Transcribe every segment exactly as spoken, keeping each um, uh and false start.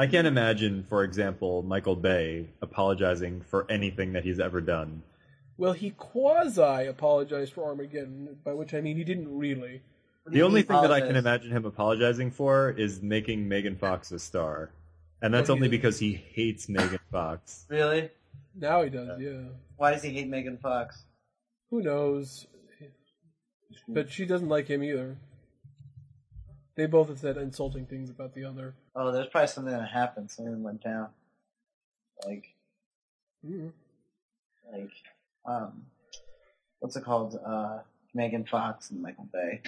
I can't imagine, for example, Michael Bay apologizing for anything that he's ever done. Well, he quasi-apologized for Armageddon, by which I mean he didn't really. The only thing that I can imagine him apologizing for is making Megan Fox a star. And that's only because he hates Megan Fox. Really? Now he does, yeah. yeah. Why does he hate Megan Fox? Who knows? But she doesn't like him either. They both have said insulting things about the other. Oh, there's probably something that happened. Something went down. Like, mm-hmm. like, um, what's it called? Uh, Megan Fox and Michael Bay.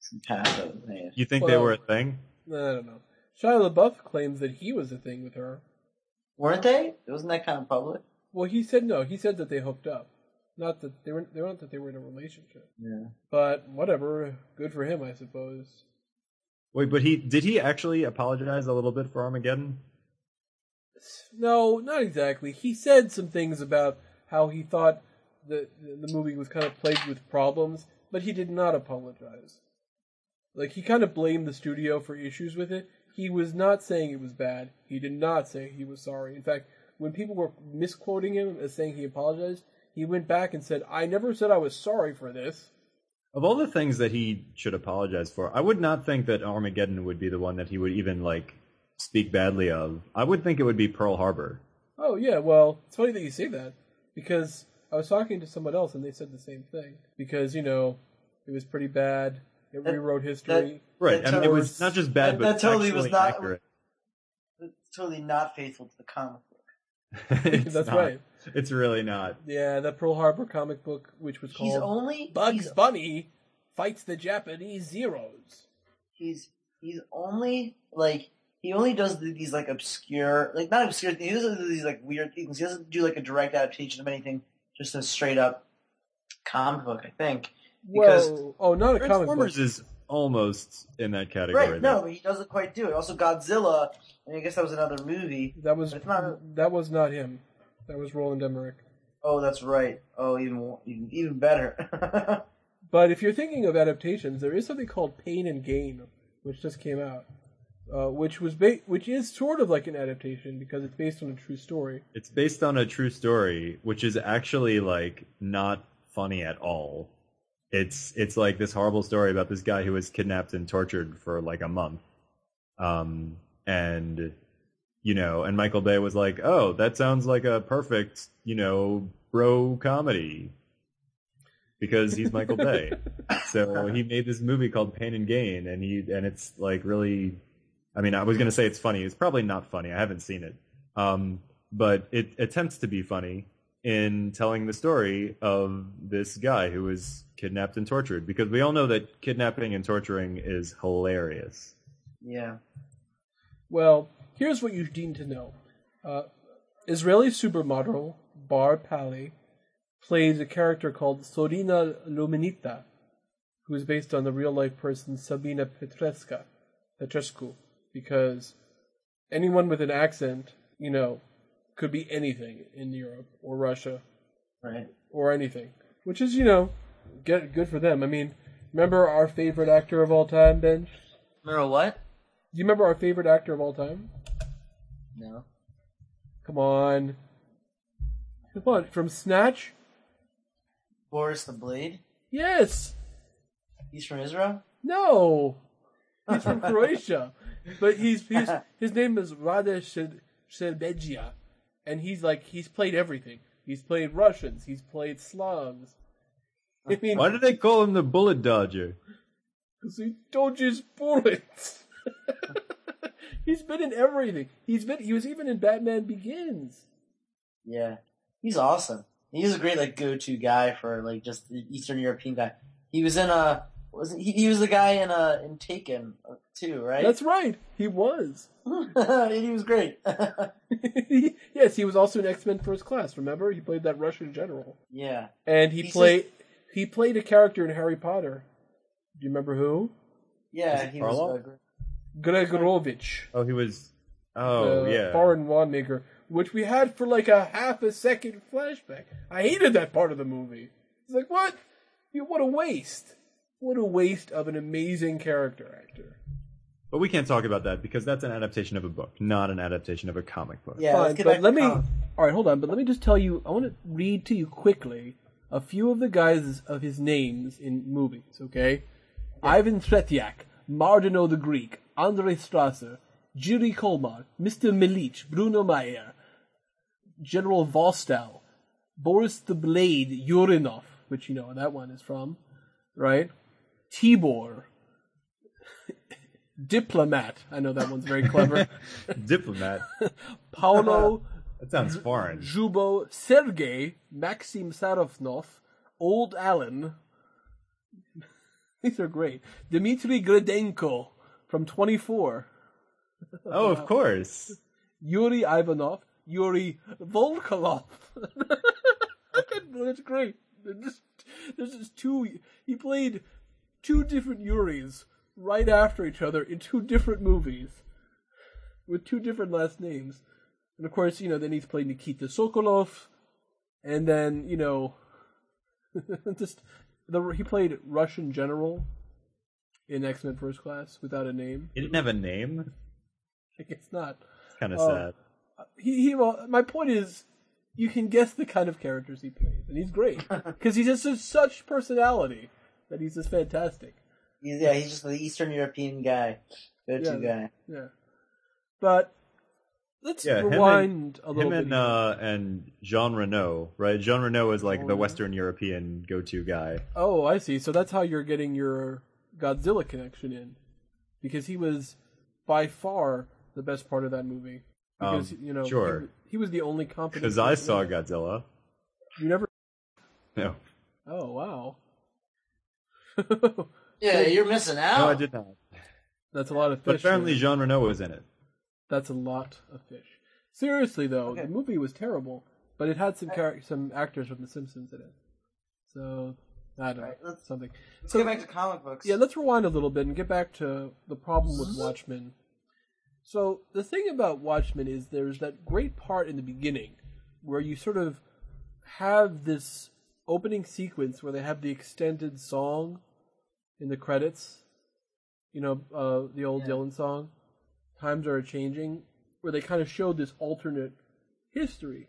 Some pathos. You think well, they were a thing? I don't know. Shia LaBeouf claims that he was a thing with her. Weren't they? It wasn't that kind of public. Well, he said no. He said that they hooked up. Not that they were. They weren't that they were in a relationship. Yeah. But whatever. Good for him, I suppose. Wait, but he did he actually apologize a little bit for Armageddon? No, not exactly. He said some things about how he thought the the movie was kind of plagued with problems, but he did not apologize. Like, he kind of blamed the studio for issues with it. He was not saying it was bad. He did not say he was sorry. In fact, when people were misquoting him as saying he apologized, he went back and said, "I never said I was sorry for this." Of all the things that he should apologize for, I would not think that Armageddon would be the one that he would even, like, speak badly of. I would think it would be Pearl Harbor. Oh, yeah, well, it's funny that you say that, because I was talking to someone else and they said the same thing. Because, you know, it was pretty bad. It that, rewrote history. That, right, that I mean, it was not just bad, that, but that totally actually was not, accurate. It's totally not faithful to the comic book. That's not. Right. It's really not. Yeah, that Pearl Harbor comic book, which was called he's only, Bugs he's, Bunny Fights the Japanese Zeros. He's he's only, like, he only does these, like, obscure, like, not obscure things, he doesn't do these, like, weird things. He doesn't do, like, a direct adaptation of anything, just a straight-up comic book, I think. Because well, oh, not a comic book. Transformers is almost in that category. Right, no, but he doesn't quite do it. Also, Godzilla, and I guess that was another movie. That was not, that was not him. That was Roland Emmerich. Oh, that's right. Oh, even even, even better. But if you're thinking of adaptations, there is something called Pain and Gain, which just came out, uh, which was ba- which is sort of like an adaptation because it's based on a true story. It's based on a true story, which is actually, like, not funny at all. It's it's like this horrible story about this guy who was kidnapped and tortured for like a month, um, and you know, and Michael Bay was like, "Oh, that sounds like a perfect, you know, bro comedy," because he's Michael Bay. So he made this movie called Pain and Gain, and he and it's like really, I mean, I was gonna say it's funny. It's probably not funny. I haven't seen it, um, but it attempts to be funny in telling the story of this guy who was kidnapped and tortured, because we all know that kidnapping and torturing is hilarious. Yeah. Well, here's what you need to know. Uh, Israeli supermodel Bar Pali plays a character called Sorina Luminita, who is based on the real-life person Sabina Petresca, Petrescu, because anyone with an accent, you know, could be anything in Europe or Russia, right? Or anything, which is, you know, Get good for them. I mean, remember our favorite actor of all time, Ben? Remember what? Do you remember our favorite actor of all time? No. Come on. Come on. From Snatch? Boris the Blade? Yes. He's from Israel? No. He's from Croatia. But he's, he's his name is Rade Šerbedžija. And he's like, he's played everything. He's played Russians. He's played Slavs. I mean, why do they call him the bullet dodger? Because he dodges bullets. He's been in everything. He's been. He was even in Batman Begins. Yeah, he's awesome. He's a great, like, go-to guy for, like, just the Eastern European guy. He was in a wasn't he, he was the guy in a in Taken too, right? That's right. He was. He was great. Yes, he was also in X-Men First Class. Remember, he played that Russian general. Yeah, and he He's played. Just... He played a character in Harry Potter. Do you remember who? Yeah, was he was... Uh, Gregorovich. Oh, he was... Oh, the yeah. foreign wandmaker, which we had for like a half a second flashback. I hated that part of the movie. It's like, what? What a waste. What a waste of an amazing character actor. But we can't talk about that because that's an adaptation of a book, not an adaptation of a comic book. Yeah, Fine, but let me... All right, hold on. But let me just tell you, I want to read to you quickly a few of the guys of his names in movies, okay? Yeah. Ivan Tretyak, Mardino the Greek, Andre Strasser, Jiri Kolmar, Mister Milic, Bruno Maier, General Vostal, Boris the Blade Yurinov, which you know where that one is from, right? Tibor. Diplomat. I know that one's very clever. Diplomat. Paolo. That sounds foreign. Zhubo, Sergei, Maxim Sarovnov, Old Allen. These are great. Dmitry Gridenko from twenty-four. Oh, wow. Of course. Yuri Ivanov, Yuri Volkolov. That's great. Just, there's just two. He played two different Yuris right after each other in two different movies with two different last names. And of course, you know, then he's played Nikita Sokolov, and then, you know, just the, he played Russian general in X-Men First Class without a name. He didn't have a name? I guess not. It's kind of uh, sad. He, he, well, my point is, you can guess the kind of characters he plays, and he's great because he just has such personality that he's just fantastic. Yeah, he's just the Eastern European guy, go-to yeah, guy. Yeah, but let's yeah, rewind and, a little him bit. Him and uh, and Jean Reno, right? Jean Reno is like oh, the Western European go-to guy. Oh, I see. So that's how you're getting your Godzilla connection in, because he was by far the best part of that movie. Because um, you know, sure, he, he was the only competent. Because I saw there. Godzilla. You never. No. Oh wow. Yeah, you're missing out. No, I did not. That's a lot of fish. But apparently here. Jean Reno was in it. That's a lot of fish. Seriously, though, okay. The movie was terrible, but it had some char- some actors from The Simpsons in it. So, I don't right, know, let's, something. Let's so, get back to comic books. Yeah, let's rewind a little bit and get back to the problem with Watchmen. So, the thing about Watchmen is there's that great part in the beginning where you sort of have this opening sequence where they have the extended song in the credits, you know, uh, the old yeah. Dylan song, Times Are Changing, where they kind of showed this alternate history.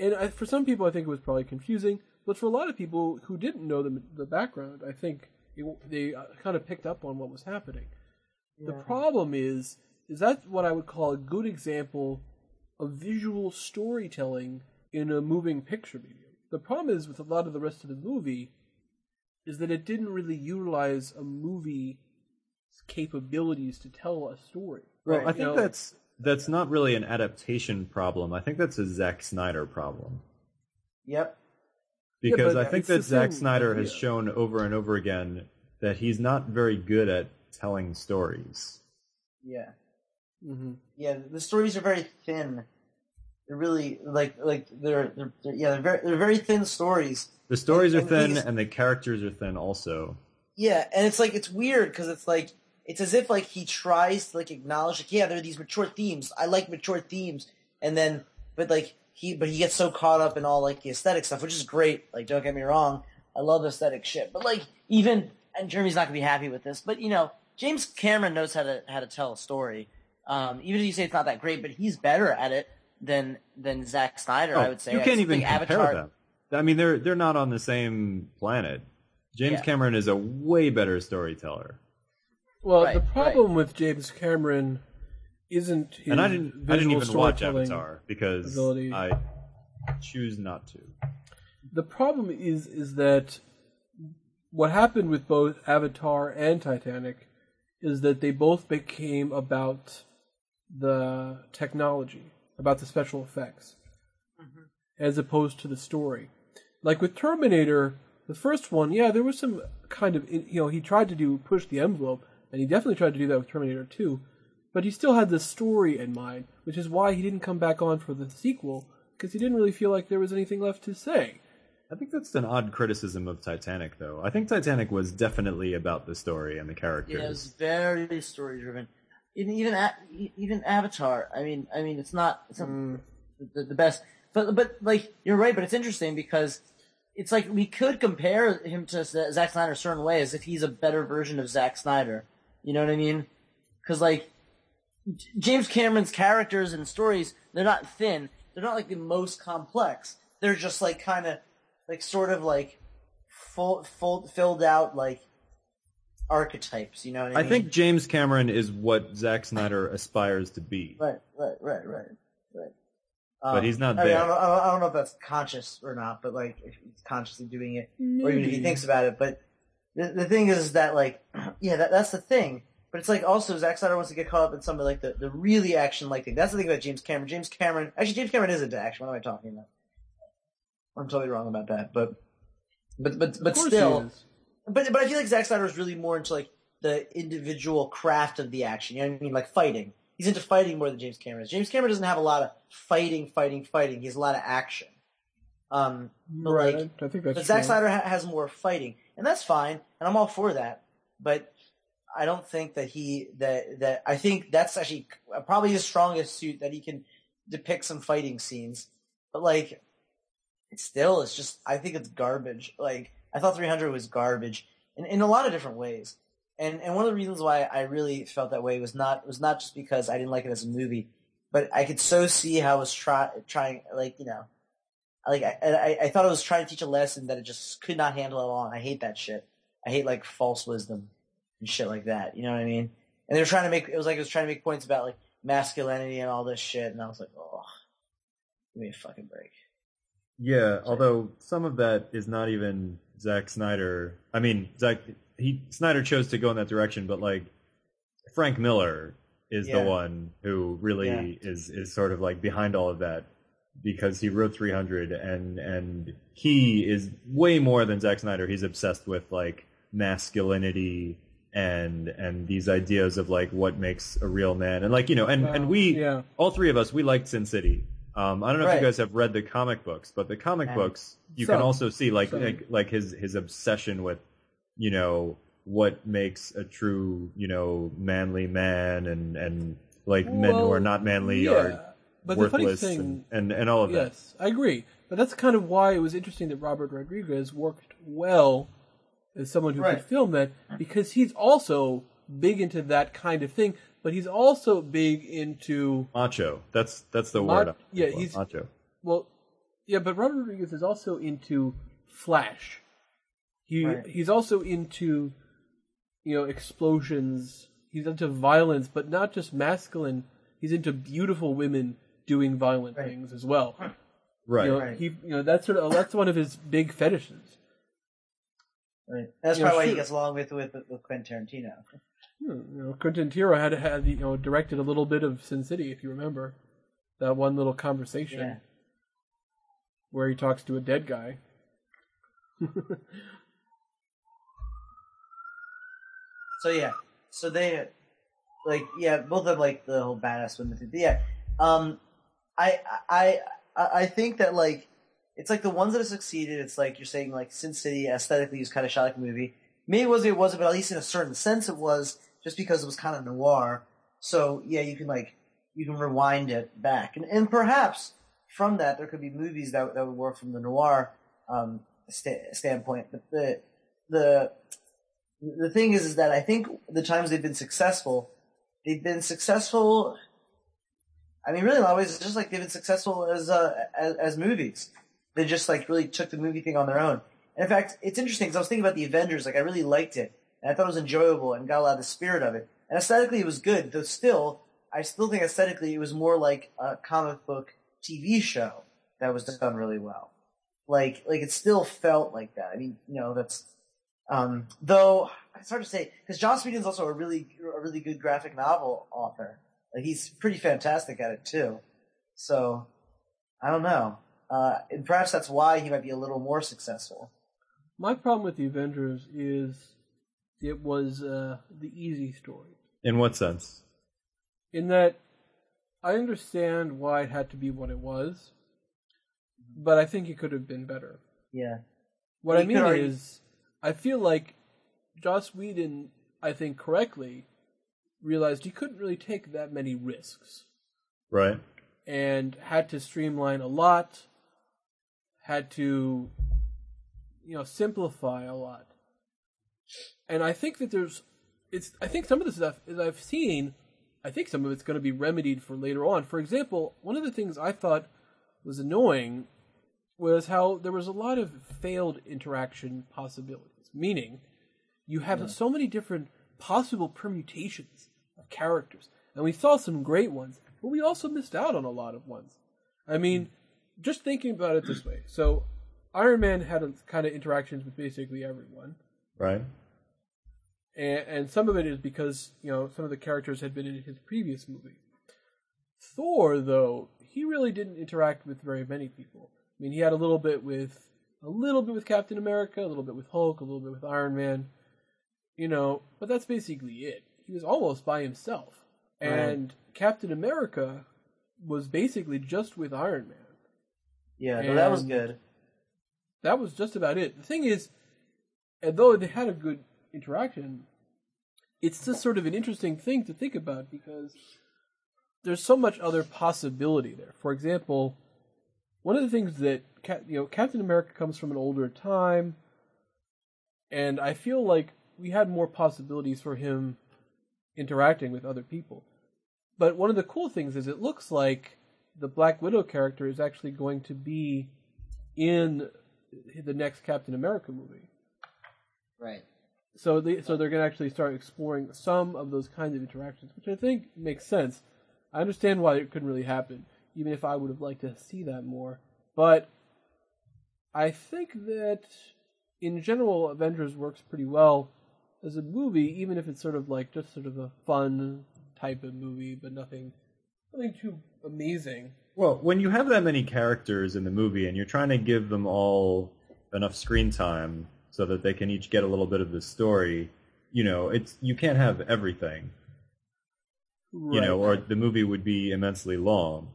And I, for some people, I think it was probably confusing, but for a lot of people who didn't know the, the background, I think it, they kind of picked up on what was happening. Yeah. The problem is, is that what I would call a good example of visual storytelling in a moving picture medium. The problem is with a lot of the rest of the movie is that it didn't really utilize a movie's capabilities to tell a story. Well, right? I think you know? that's that's not really an adaptation problem. I think that's a Zack Snyder problem. Yep. Because yeah, I think that Zack Snyder has shown over and over again that he's not very good at telling stories. Yeah. Mm-hmm. Yeah, the stories are very thin. They're really like like they're, they're, they're yeah they're very they're very thin stories. The stories and, are thin, and, these, and the characters are thin, also. Yeah, and it's like it's weird because it's like it's as if like he tries to like acknowledge like yeah there are these mature themes. I like mature themes, and then but like he but he gets so caught up in all like the aesthetic stuff, which is great. Like don't get me wrong, I love aesthetic shit. But like even and Jeremy's not gonna be happy with this, but you know James Cameron knows how to how to tell a story. Um, even if you say it's not that great, but he's better at it than than Zack Snyder. Oh, I would say you can't even compare Avatar, them. I mean, they're they're not on the same planet. James yeah. Cameron is a way better storyteller. Well, right, the problem right. with James Cameron isn't his and I didn't I didn't even watch Avatar because ability. I choose not to. The problem is is that what happened with both Avatar and Titanic is that they both became about the technology, about the special effects, mm-hmm. as opposed to the story. Like with Terminator, the first one, yeah, there was some kind of, you know, he tried to do push the envelope, and he definitely tried to do that with Terminator two, but he still had the story in mind, which is why he didn't come back on for the sequel, because he didn't really feel like there was anything left to say. I think that's an odd criticism of Titanic, though. I think Titanic was definitely about the story and the characters. Yeah, it was very story-driven. Even even, even Avatar, I mean, I mean, it's not, it's not mm. the, the best. But, but like, you're right, but it's interesting because it's like we could compare him to Zack Snyder a certain way as if he's a better version of Zack Snyder. You know what I mean? Because, like, James Cameron's characters and stories, they're not thin. They're not, like, the most complex. They're just, like, kind of, like, sort of, like, full, full, filled out, like, archetypes, you know what I mean? I think James Cameron is what Zack Snyder aspires to be. Right, right, right, right, right. Um, but he's not there. I mean, I, don't, I don't know if that's conscious or not, but, like, if he's consciously doing it, maybe. Or even if he thinks about it. But the, the thing is that, like, yeah, that, that's the thing. But it's, like, also, Zack Snyder wants to get caught up in some of, like, the, the really action-like thing. That's the thing about James Cameron. James Cameron... Actually, James Cameron is into action. What am I talking about? I'm totally wrong about that, but... But but but still... But but I feel like Zack Snyder is really more into, like, the individual craft of the action. You know what I mean? Like, fighting. He's into fighting more than James Cameron is. James Cameron doesn't have a lot of fighting, fighting, fighting. He has a lot of action. Um, but right. Like, I think that's But Zack Snyder ha- has more fighting. And that's fine. And I'm all for that. But I don't think that he – that that I think that's actually probably his strongest suit, that he can depict some fighting scenes. But, like, it's still – it's just – I think it's garbage. Like, I thought three hundred was garbage in, in a lot of different ways. And and one of the reasons why I really felt that way was not was not just because I didn't like it as a movie, but I could so see how it was try, trying – like, you know, like I, I, I thought it was trying to teach a lesson that it just could not handle at all. I hate that shit. I hate, like, false wisdom and shit like that. You know what I mean? And they were trying to make – it was like it was trying to make points about, like, masculinity and all this shit. And I was like, oh, give me a fucking break. Yeah, although some of that is not even Zack Snyder. I mean, Zack he Snyder chose to go in that direction, but, like, Frank Miller is yeah. the one who really yeah. is, is sort of, like, behind all of that, because he wrote three hundred, and and he is way more than Zack Snyder. He's obsessed with, like, masculinity and and these ideas of, like, what makes a real man. And, like, you know, and, wow. and we, yeah. all three of us, we liked Sin City. Um, I don't know right. if you guys have read the comic books, but the comic and books, you some, can also see, like, like, like his, his obsession with, you know, what makes a true, you know, manly man, and, and like, well, men who are not manly yeah. are but worthless the funny thing, and, and, and all of yes, that. Yes, I agree. But that's kind of why it was interesting that Robert Rodriguez worked well as someone who right. could film that, because he's also big into that kind of thing. But he's also big into macho. That's that's the ma- word. Yeah, well, he's macho. Well, yeah, but Robert Rodriguez is also into Flash. He right. he's also into, you know, explosions. He's into violence, but not just masculine. He's into beautiful women doing violent right. things as well. Right. You know, right. He you know that's sort of that's one of his big fetishes. Right. That's you probably know, why he gets along with with, with Quentin Tarantino. You know, Quentin Tarantino had had you know directed a little bit of Sin City, if you remember, that one little conversation yeah. where he talks to a dead guy. So yeah, so they like yeah, both of them like the whole badass women thing. But yeah, um, I I I think that like it's like the ones that have succeeded. It's like you're saying like Sin City aesthetically was kind of shot like a movie. Maybe it wasn't, it wasn't, but at least in a certain sense it was, just because it was kind of noir. So, yeah, you can, like, you can rewind it back. And and perhaps from that there could be movies that that would work from the noir um, st- standpoint. But the, the the thing is, is that I think the times they've been successful, they've been successful, I mean, really in a lot of ways, it's just like they've been successful as, uh, as, as movies. They just, like, really took the movie thing on their own. And in fact, it's interesting because I was thinking about The Avengers. Like, I really liked it, and I thought it was enjoyable and got a lot of the spirit of it. And aesthetically, it was good, though still, I still think aesthetically it was more like a comic book T V show that was done really well. Like, like it still felt like that. I mean, you know, that's um, – though it's hard to say because Joss Whedon's also a really a really good graphic novel author. Like, he's pretty fantastic at it too. So I don't know. Uh, and perhaps that's why he might be a little more successful. My problem with The Avengers is it was uh, the easy story. In what sense? In that I understand why it had to be what it was, but I think it could have been better. Yeah. What I mean is I feel like Joss Whedon, I think correctly, realized he couldn't really take that many risks. Right. And had to streamline a lot, had to... you know, simplify a lot. And I think that there's it's, I think some of the stuff that I've seen, I think some of it's going to be remedied for later on. For example, one of the things I thought was annoying was how there was a lot of failed interaction possibilities, meaning you have yeah. so many different possible permutations of characters. And we saw some great ones, but we also missed out on a lot of ones. I mean, just thinking about it this way. So Iron Man had a, kind of interactions with basically everyone. Right. And, and some of it is because, you know, some of the characters had been in his previous movie. Thor, though, he really didn't interact with very many people. I mean, he had a little bit with, a little bit with Captain America, a little bit with Hulk, a little bit with Iron Man, you know, but that's basically it. He was almost by himself. And right. Captain America was basically just with Iron Man. Yeah, no, that was good. That was just about it. The thing is, although they had a good interaction, it's just sort of an interesting thing to think about because there's so much other possibility there. For example, one of the things that, you know, Captain America comes from an older time, and I feel like we had more possibilities for him interacting with other people. But one of the cool things is it looks like the Black Widow character is actually going to be in the next Captain America movie. Right. So they, so they're going to actually start exploring some of those kinds of interactions, which I think makes sense. I understand why it couldn't really happen, even if I would have liked to see that more. But I think that, in general, Avengers works pretty well as a movie, even if it's sort of like just sort of a fun type of movie, but nothing, nothing too amazing. Well, when you have that many characters in the movie and you're trying to give them all enough screen time so that they can each get a little bit of the story, you know, it's you can't have everything. Right. You know, or the movie would be immensely long.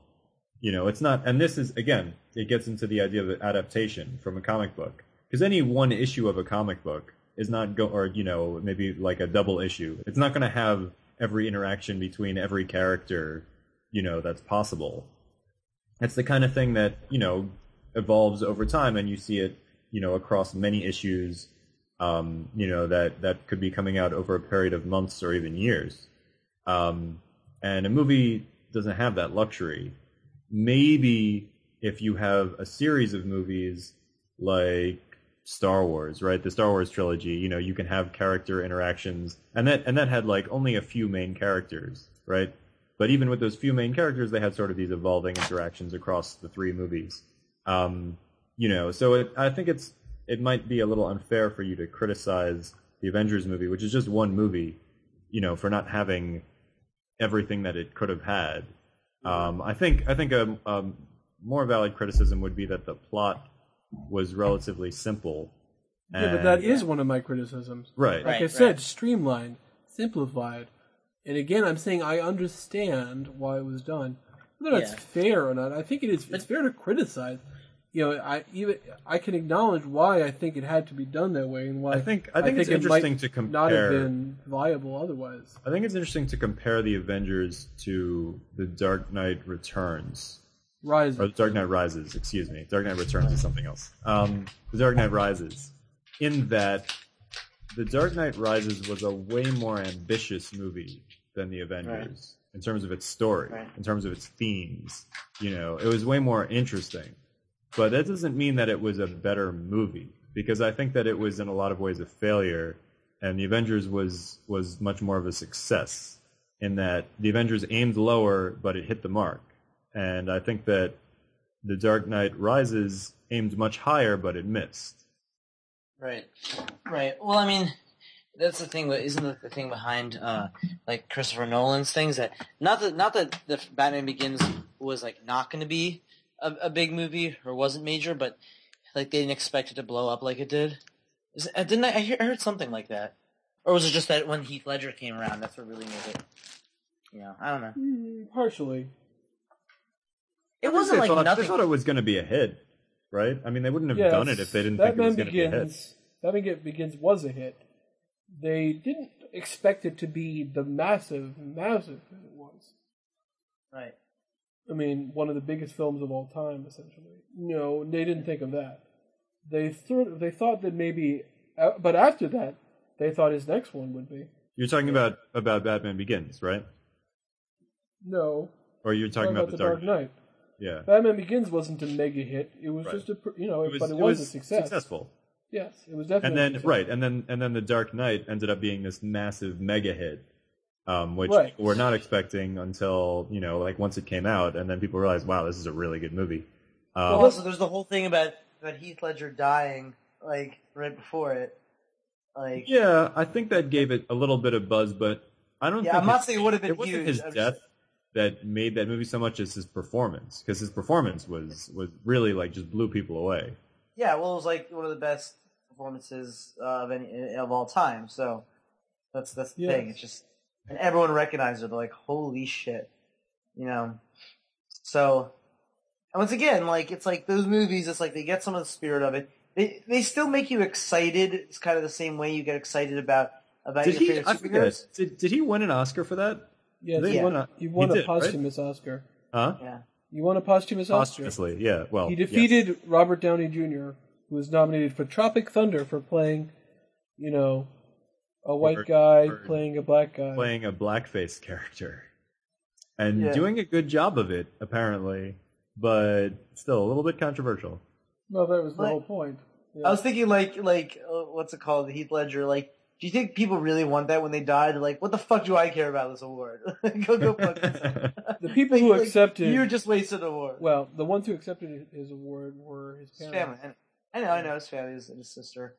You know, it's not, and this is, again, it gets into the idea of adaptation from a comic book. Because any one issue of a comic book is not, go, or, you know, maybe like a double issue. It's not going to have every interaction between every character, you know, that's possible. It's the kind of thing that, you know, evolves over time, and you see it, you know, across many issues, um, you know, that, that could be coming out over a period of months or even years. Um, and a movie doesn't have that luxury. Maybe if you have a series of movies like Star Wars, right? The Star Wars trilogy, you know, you can have character interactions, and that and that had like only a few main characters, right? But even with those few main characters, they had sort of these evolving interactions across the three movies. Um, you know, so it, I think it's it might be a little unfair for you to criticize the Avengers movie, which is just one movie, you know, for not having everything that it could have had. Um, I think I think a, a more valid criticism would be that the plot was relatively simple. And, yeah, but that is one of my criticisms. Right. Like right, I said, right. Streamlined, simplified. And again, I'm saying I understand why it was done. Whether that's yeah. fair or not, I think it is it's fair to criticize. You know, I even I can acknowledge why I think it had to be done that way and why I think I think, I think it's it interesting might to compare not have been viable otherwise. I think it's interesting to compare the Avengers to the Dark Knight Returns. Rises. Or Dark Knight Rises, excuse me. Dark Knight Returns is something else. Um, the Dark Knight Rises. In that, The Dark Knight Rises was a way more ambitious movie than The Avengers right. in terms of its story, right. in terms of its themes. You know, it was way more interesting. But that doesn't mean that it was a better movie, because I think that it was in a lot of ways a failure, and The Avengers was was much more of a success in that The Avengers aimed lower, but it hit the mark. And I think that The Dark Knight Rises aimed much higher, but it missed. Right, right. Well, I mean, that's the thing. Isn't that the thing behind uh, like Christopher Nolan's things? That not that not that the Batman Begins was like not going to be a, a big movie or wasn't major, but like they didn't expect it to blow up like it did. Is, didn't I? I, hear, I heard something like that, or was it just that when Heath Ledger came around, that's what really made it? You know, I don't know. Mm, partially. It wasn't like thought, nothing. They thought it was going to be a hit, right? I mean, they wouldn't have yes, done it if they didn't think it was going to be a hit. Batman Begins was a hit. They didn't expect it to be the massive, massive that it was. Right. I mean, one of the biggest films of all time, essentially. No, they didn't think of that. They, th- they thought that maybe... But after that, they thought his next one would be. You're talking about, about Batman Begins, right? No. Or you're talking about, about The, the Dark, Dark Knight. Yeah. Batman Begins wasn't a mega hit. It was right. just a, you know, it was, but it, it was, was a success. Successful. Yes, it was definitely. And then right, and then and then The Dark Knight ended up being this massive mega hit, um, which right. we're not expecting until, you know, like once it came out, and then people realized, wow, this is a really good movie. Um, well, also, there's the whole thing about about Heath Ledger dying like right before it. Like, yeah, I think that gave it a little bit of buzz, but I don't. Yeah, think I'm not saying it would have been. It huge. Wasn't his I'm death. Just... that made that movie so much as his performance, because his performance was, was really like just blew people away. Yeah, well, it was like one of the best performances of any of all time. So that's that's the yes. thing. It's just, and everyone recognized it. They're like, holy shit, you know. So, and once again, like it's like those movies. It's like they get some of the spirit of it. They they still make you excited. It's kind of the same way you get excited about about did your he, favorite I superheroes. Forget, did did he win an Oscar for that? Yeah, yeah. Won a, you won he a did, posthumous right? Oscar. Huh? Yeah. You won a posthumous Oscar. Posthumously, yeah. Well, he defeated yes. Robert Downey Junior, who was nominated for Tropic Thunder for playing, you know, a white or, guy or playing a black guy. Playing a blackface character. And yeah. doing a good job of it, apparently, but still a little bit controversial. No, that was the like, whole point. Yeah. I was thinking, like, like uh, what's it called? Heath Ledger, like, do you think people really want that when they die? They're like, what the fuck do I care about this award? go go fuck this. The people who like, accepted... You just wasted an award. Well, the ones who accepted his award were his parents. His family. I know, I know. His family and his sister.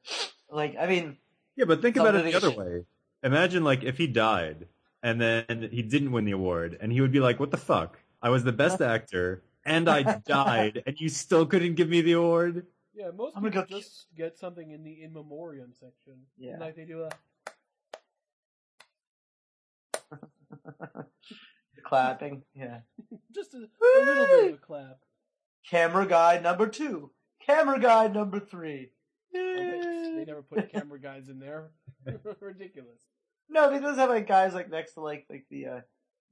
Like, I mean... Yeah, but think about it the other way. Imagine, like, if he died, and then he didn't win the award, and he would be like, what the fuck? I was the best actor, and I died, and you still couldn't give me the award? Yeah, most people go just sh- get something in the in memoriam section. Yeah. And like they do a clapping. Yeah. Just a, a little bit of a clap. Camera guy number two. Camera guy number three. Oh, they, they never put camera guys in there. Ridiculous. No, they just have like guys like next to like like the uh,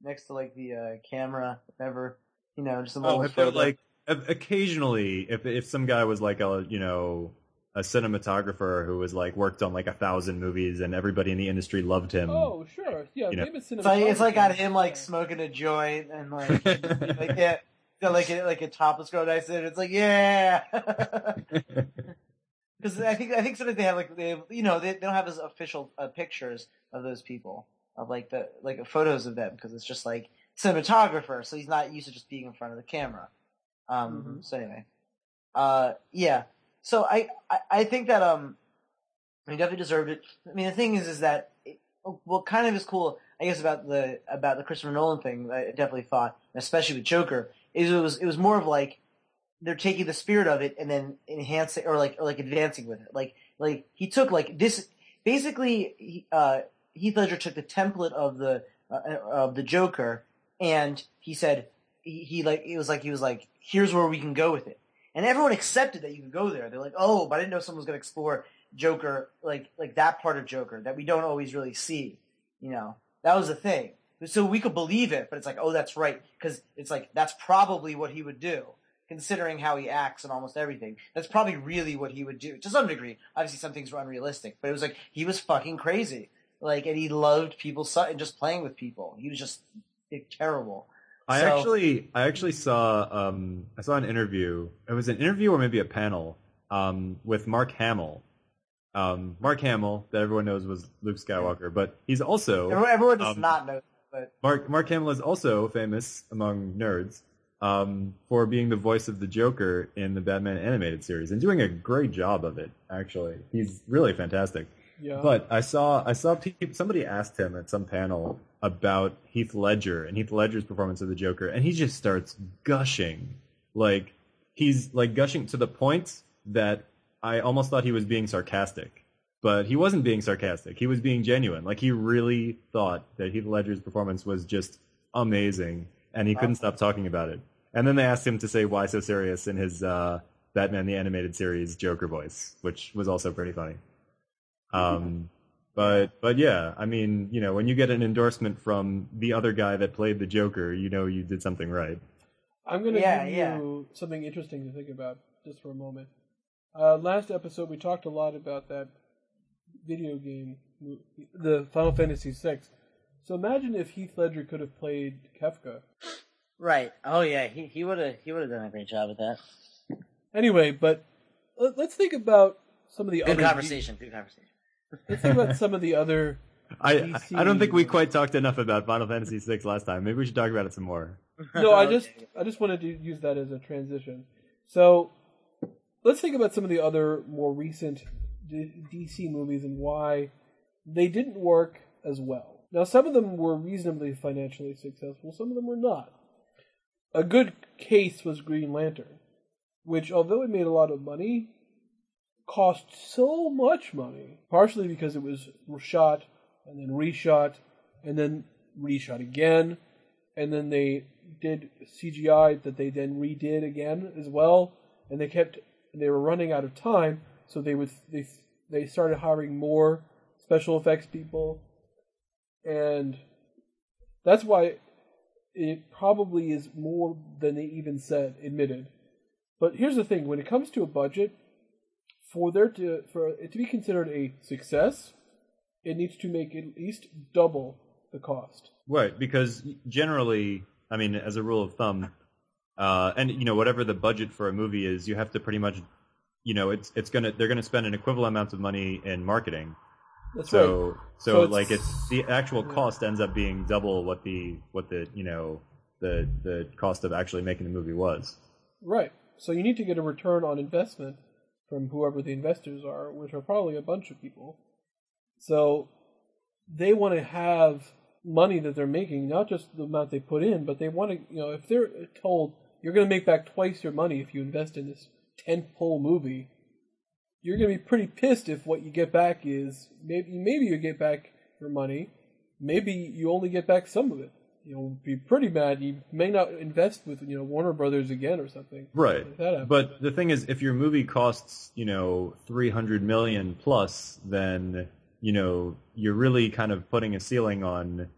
next to like the uh, camera, whatever. You know, just a little oh, photo. Like occasionally, if if some guy was like a you know a cinematographer who was like worked on like a thousand movies and everybody in the industry loved him. Oh sure, yeah. It's like, it's like got him like smoking a joint and like like yeah, like a, like a topless girl next to it. It's like yeah, because I think I think sometimes they have like they have, you know they, they don't have as official uh, pictures of those people of like the like photos of them because it's just like cinematographer, so he's not used to just being in front of the camera. Um, mm-hmm. So anyway, uh, yeah. So I, I, I think that um, he definitely deserved it. I mean, the thing is, is that it, what kind of is cool, I guess, about the about the Christopher Nolan thing. I definitely thought, especially with Joker, is it was it was more of like they're taking the spirit of it and then enhancing or like or like advancing with it. Like like he took like this basically. He, uh, Heath Ledger took the template of the uh, of the Joker, and he said he, he like it was like he was like. Here's where we can go with it, and everyone accepted that you could go there. They're like, "Oh, but I didn't know someone was going to explore Joker, like like that part of Joker that we don't always really see." You know, that was the thing. So we could believe it, but it's like, "Oh, that's right," because it's like that's probably what he would do, considering how he acts and almost everything. That's probably really what he would do to some degree. Obviously, some things were unrealistic, but it was like he was fucking crazy, like, and he loved people and just playing with people. He was just terrible. I so, actually, I actually saw, um, I saw an interview. It was an interview or maybe a panel um, with Mark Hamill. Um, Mark Hamill, that everyone knows was Luke Skywalker, but he's also everyone does um, not know. But Mark Mark Hamill is also famous among nerds um, for being the voice of the Joker in the Batman animated series and doing a great job of it. Actually, he's really fantastic. Yeah. But I saw, I saw people, somebody asked him at some panel about Heath Ledger and Heath Ledger's performance of the Joker, and he just starts gushing, like he's like gushing to the point that I almost thought he was being sarcastic, but he wasn't being sarcastic. He was being genuine. Like he really thought that Heath Ledger's performance was just amazing, and he wow. couldn't stop talking about it. And then they asked him to say why so serious in his uh, Batman the Animated Series Joker voice, which was also pretty funny. Um, but, but yeah, I mean, you know, when you get an endorsement from the other guy that played the Joker, you know, you did something right. I'm going to yeah, give yeah. you something interesting to think about just for a moment. Uh, last episode, we talked a lot about that video game the Final Fantasy six. So imagine if Heath Ledger could have played Kefka. Right. Oh yeah, he he would have he would have done a great job with that. Anyway, but let, let's think about some of the good other conversation. Good conversation. Let's think about some of the other. I I don't think we quite talked enough about Final Fantasy six last time. Maybe we should talk about it some more. No, I just I just wanted to use that as a transition. So let's think about some of the other more recent D C movies and why they didn't work as well. Now, some of them were reasonably financially successful. Some of them were not. A good case was Green Lantern, which, although it made a lot of money, cost so much money, partially because it was shot and then reshot and then reshot again, and then they did C G I that they then redid again as well, and they kept they were running out of time, so they would they they started hiring more special effects people, and that's why it probably is more than they even said admitted. But here's the thing: when it comes to a budget, for there to for it to be considered a success, it needs to make at least double the cost. Right, because generally, I mean, as a rule of thumb, uh, and you know, whatever the budget for a movie is, you have to pretty much, you know, it's it's gonna they're gonna spend an equivalent amount of money in marketing. That's so, right. So, so it's, like, it's the actual yeah. cost ends up being double what the what the you know the the cost of actually making the movie was. Right. So you need to get a return on investment from whoever the investors are, which are probably a bunch of people. So they want to have money that they're making, not just the amount they put in, but they want to, you know, if they're told you're going to make back twice your money if you invest in this tentpole movie, you're going to be pretty pissed if what you get back is, maybe maybe you get back your money, maybe you only get back some of it. You'll be pretty mad. You may not invest with, you know, Warner Brothers again or something. Right. But the thing is, if your movie costs, you know, three hundred million dollars plus, then, you know, you're really kind of putting a ceiling on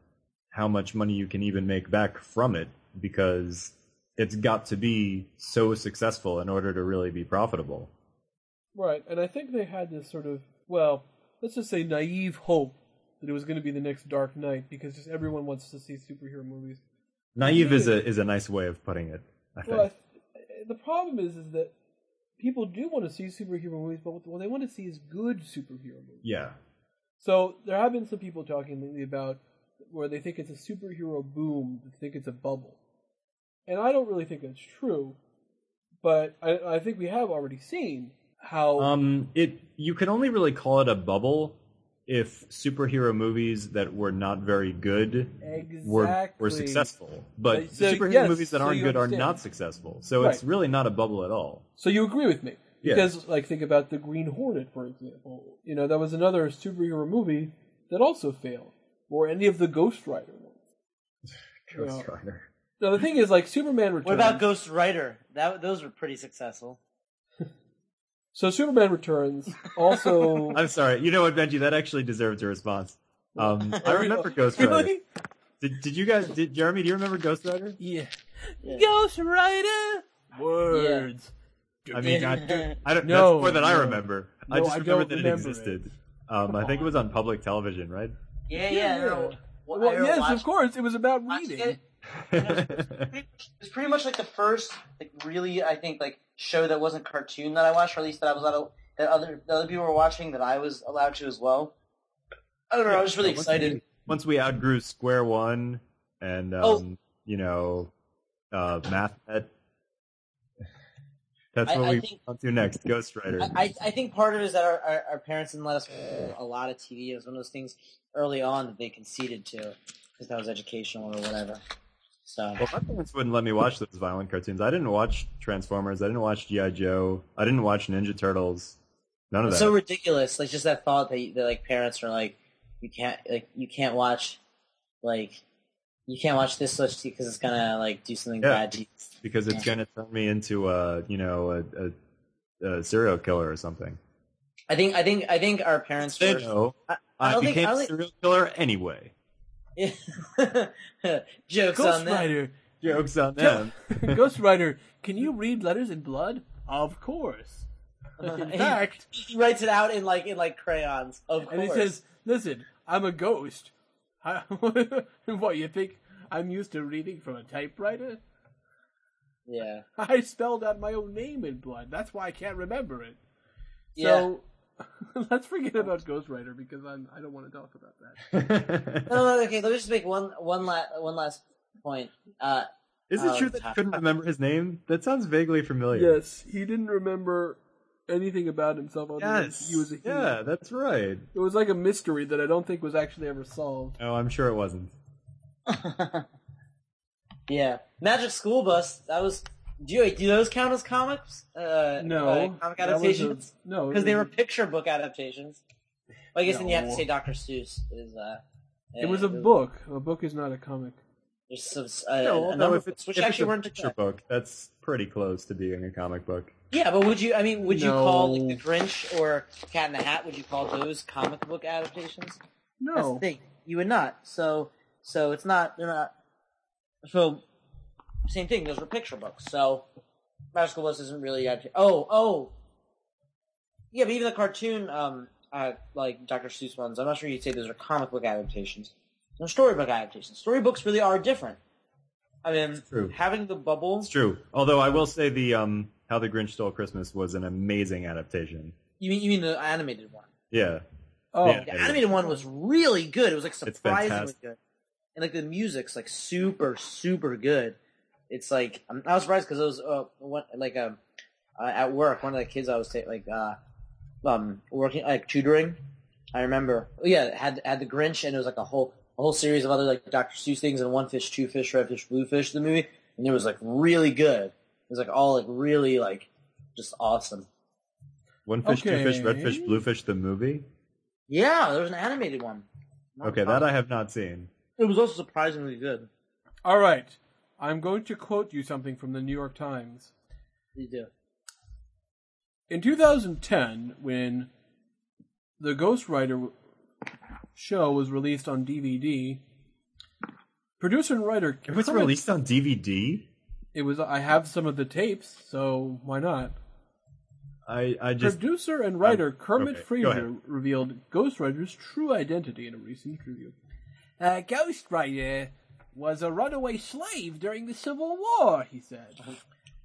how much money you can even make back from it, because it's got to be so successful in order to really be profitable. Right. And I think they had this sort of, well, let's just say naive hope that it was going to be the next Dark Knight, because just everyone wants to see superhero movies. Naive is a is a nice way of putting it, I think. Well, the problem is is that people do want to see superhero movies, but what they want to see is good superhero movies. Yeah. So there have been some people talking lately about where they think it's a superhero boom, they think it's a bubble. And I don't really think that's true, but I, I think we have already seen how... Um, it you can only really call it a bubble if superhero movies that were not very good exactly. were, were successful. But so, superhero yes, movies that so aren't good understand. are not successful. So right. It's really not a bubble at all. So you agree with me. Because, yes. like, think about the Green Hornet, for example. You know, that was another superhero movie that also failed. Or any of the Ghostwriter ones. Ghostwriter. Now, the thing is, like, Superman Returns... What about Ghostwriter? That, those were pretty successful. So Superman Returns also... I'm sorry. You know what, Benji? That actually deserves a response. Um, I remember Ghost Rider. Really? Did, did you guys... Did Jeremy, do you remember Ghost Rider? Yeah. yeah. Ghost Rider! Words. Yeah. I mean, I, I don't, no, that's more than no. I remember. No, I just I remember that remember it existed. It. Um, I think it was on public television, right? Yeah, yeah. yeah. No. Well, well, yes, watched, of course. It was about reading. It. You know, it, was pretty, it was pretty much like the first, like, really, I think, like, show that wasn't cartoon that I watched, or at least that I was allowed to, that other that other people were watching that I was allowed to as well. I don't know. Yeah, I was really once excited. We, once we outgrew Square One and um, oh. you know, uh, MathNet. That's what I, I we think, want to next. Ghostwriter. I, I think part of it is that our, our, our parents didn't let us watch a lot of T V. It was one of those things early on that they conceded to because that was educational or whatever. So. Well, my parents wouldn't let me watch those violent cartoons. I didn't watch Transformers. I didn't watch G I Joe. I didn't watch Ninja Turtles. None of it's that. It's so ridiculous. Like just that thought that, you, that like parents are like, you can't like you can't watch, like you can't watch this much because it's gonna like do something yeah, bad to you. Because it's yeah. gonna turn me into a you know a, a, a serial killer or something. I think I think I think our parents. They were, know. I, I, I don't became think, I don't a serial think... killer anyway. Jokes Ghost on them. Rider. Jokes on them. Ghost Rider, can you read letters in blood? Of course. In fact, he, he writes it out in like in like crayons, of course. And he says, "Listen, I'm a ghost. I, what, you think I'm used to reading from a typewriter? Yeah, I spelled out my own name in blood. That's why I can't remember it. So yeah. Let's forget about Ghostwriter because I'm I don't want to talk about that." no, no, okay. Let me just make one one last one last point. Uh, Is it true that he couldn't remember his name? That sounds vaguely familiar. Yes, he didn't remember anything about himself. Other yes, than he was a human. Yeah, that's right. It was like a mystery that I don't think was actually ever solved. Oh, I'm sure it wasn't. Yeah, Magic School Bus. That was. Do you, do those count as comics? Uh, no, uh, comic adaptations. A, no, because they were picture book adaptations. Well, I guess no. Then you have to say Doctor Seuss is. Uh, it was a it was, book. A book is not a comic. There's some, uh, no, no, if it's, books, which if actually it's a weren't picture book, that's pretty close to being a comic book. Yeah, but would you, I mean, would no. you call like, The Grinch or Cat in the Hat, would you call those comic book adaptations? No. That's the thing. You would not. So, so it's not, they're not, so, same thing, those were picture books. So, Magic School Bus isn't really, adaptation. oh, oh. Yeah, but even the cartoon, um, uh, like Doctor Seuss ones, I'm not sure you'd say those are comic book adaptations. No storybook adaptations. Storybooks really are different. I mean, having the bubble. It's true. Although I will say the um, How the Grinch Stole Christmas was an amazing adaptation. You mean you mean the animated one? Yeah. Oh, the animated, the animated one was really good. It was like surprisingly good, and like the music's like super super good. It's like I'm, I was surprised because it was uh, one, like um, uh, at work one of the kids I was t- like uh, um working like tutoring. I remember. Yeah, had had the Grinch and it was like a whole. A whole series of other like Doctor Seuss things and One Fish, Two Fish, Red Fish, Blue Fish, the movie, and it was like really good. It was like all like really like just awesome. One Fish, okay. Two Fish, Red Fish, Blue Fish, the movie. Yeah, there was an animated one. Not okay, that I have not seen. It was also surprisingly good. All right, I'm going to quote you something from the New York Times. You do. In two thousand ten, when the Ghostwriter show was released on D V D. Producer and writer. It was released on D V D? It was. I have some of the tapes, so why not? I, I just producer and writer I'm, Kermit okay, Frazier revealed Ghostwriter's true identity in a recent interview. Uh, Ghostwriter was a runaway slave during the Civil War. He said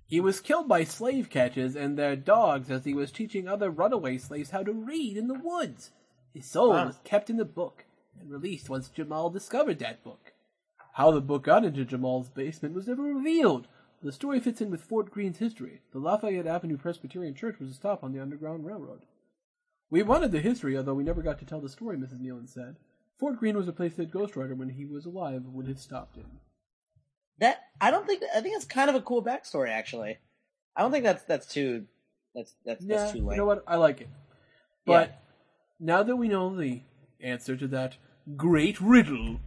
he was killed by slave catchers and their dogs as he was teaching other runaway slaves how to read in the woods. His soul wow. was kept in the book and released once Jamal discovered that book. How the book got into Jamal's basement was never revealed. The story fits in with Fort Greene's history. The Lafayette Avenue Presbyterian Church was a stop on the Underground Railroad. We wanted the history, although we never got to tell the story, Missus Nealon said. Fort Greene was a place that Ghostwriter, when he was alive, would have stopped in. That, I don't think, I think it's kind of a cool backstory, actually. I don't think that's, that's too, that's, that's, nah, that's too late. You know what? I like it. But, yeah. Now that we know the answer to that great riddle,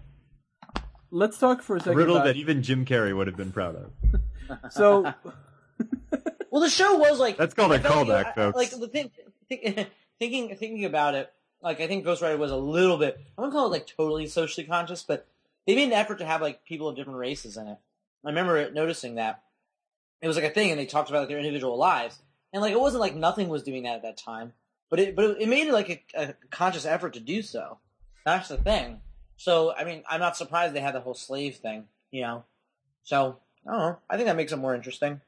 let's talk for a second. Riddle about... that even Jim Carrey would have been proud of. So, well, the show was like that's called a callback, folks. Like the thing, think, thinking, thinking about it, like I think Ghostwriter was a little bit. I wouldn't call it like totally socially conscious, but they made an effort to have like people of different races in it. I remember it, noticing that it was like a thing, and they talked about like, their individual lives, and like it wasn't like nothing was doing that at that time. But it, but it made it like a, a conscious effort to do so. That's the thing. So I mean, I'm not surprised they had the whole slave thing, you know. So I don't know. I think that makes it more interesting.